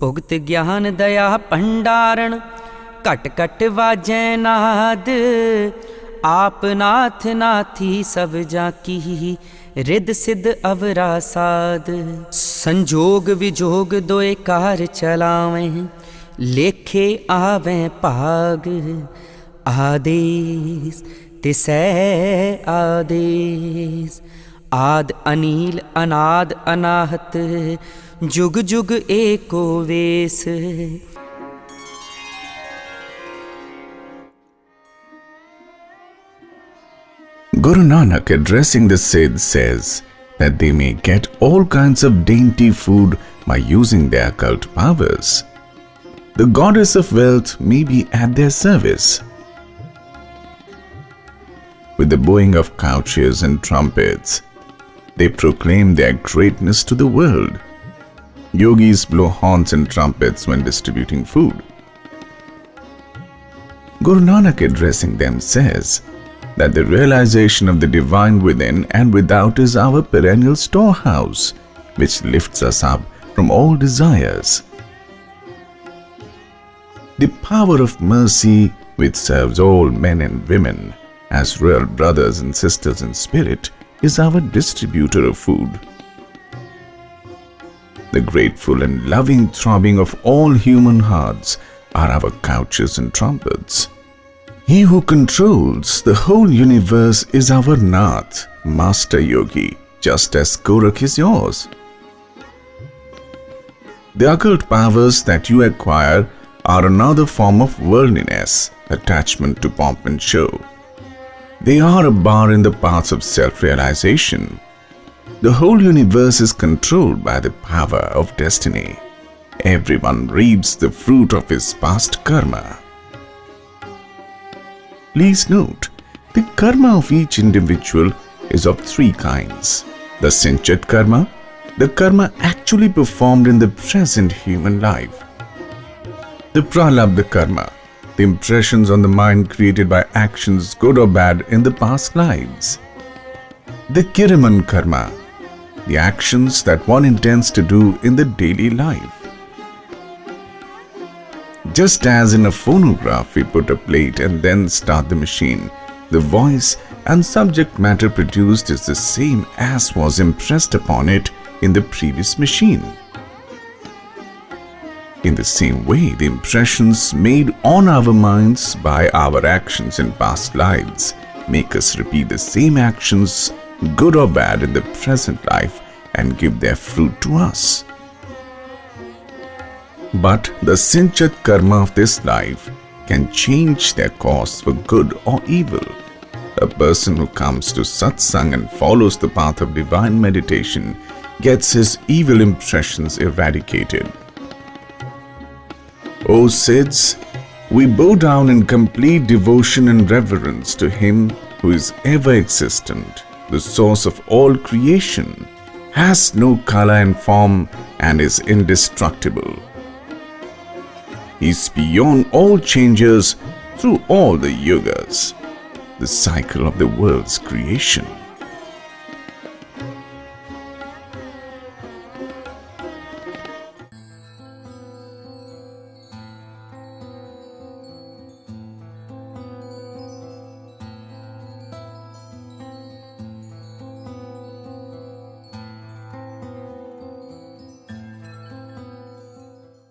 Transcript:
ਭੁਗਤ ਗਿਆਨ ਦਇਆ ਭੰਡਾਰਨ, ਘਟ ਘਟ ਵਾਜੈ ਨਾਦ। आप नाथ नाथी सब जाकी, रिद सिद्ध अवरा साध। संजोग विजोग दोए कार चलावें, लेखे आवें भाग। आदेश तिसै आदेश, आद अनील अनाद अनाहत। जुग जुग एको वेस। Guru Nanak, addressing the Sidh, says that they may get all kinds of dainty food by using their occult powers. The goddess of wealth may be at their service. With the bowing of couches and trumpets, they proclaim their greatness to the world. Yogis blow horns and trumpets when distributing food. Guru Nanak, addressing them, says that the realization of the divine within and without is our perennial storehouse, which lifts us up from all desires. The power of mercy, which serves all men and women as real brothers and sisters in spirit, is our distributor of food. The grateful and loving throbbing of all human hearts are our couches and trumpets. He who controls the whole universe is our Nath, Master Yogi, just as Gorakh is yours. The occult powers that you acquire are another form of worldliness, attachment to pomp and show. They are a bar in the path of self-realization. The whole universe is controlled by the power of destiny. Everyone reaps the fruit of his past karma. Please note, the karma of each individual is of three kinds: the sanchita karma, the karma actually performed in the present human life; the prarabdha karma, the impressions on the mind created by actions, good or bad, in the past lives; the Kiriman karma, the actions that one intends to do in the daily life. Just as in a phonograph we put a plate and then start the machine, the voice and subject matter produced is the same as was impressed upon it in the previous machine. In the same way, the impressions made on our minds by our actions in past lives make us repeat the same actions, good or bad, in the present life and give their fruit to us. But the sanchita karma of this life can change their course for good or evil. A person who comes to satsang and follows the path of divine meditation gets his evil impressions eradicated. O Siddhs, we bow down in complete devotion and reverence to Him who is ever existent, the source of all creation, has no color and form, and is indestructible. He is beyond all changes through all the yugas, the cycle of the world's creation.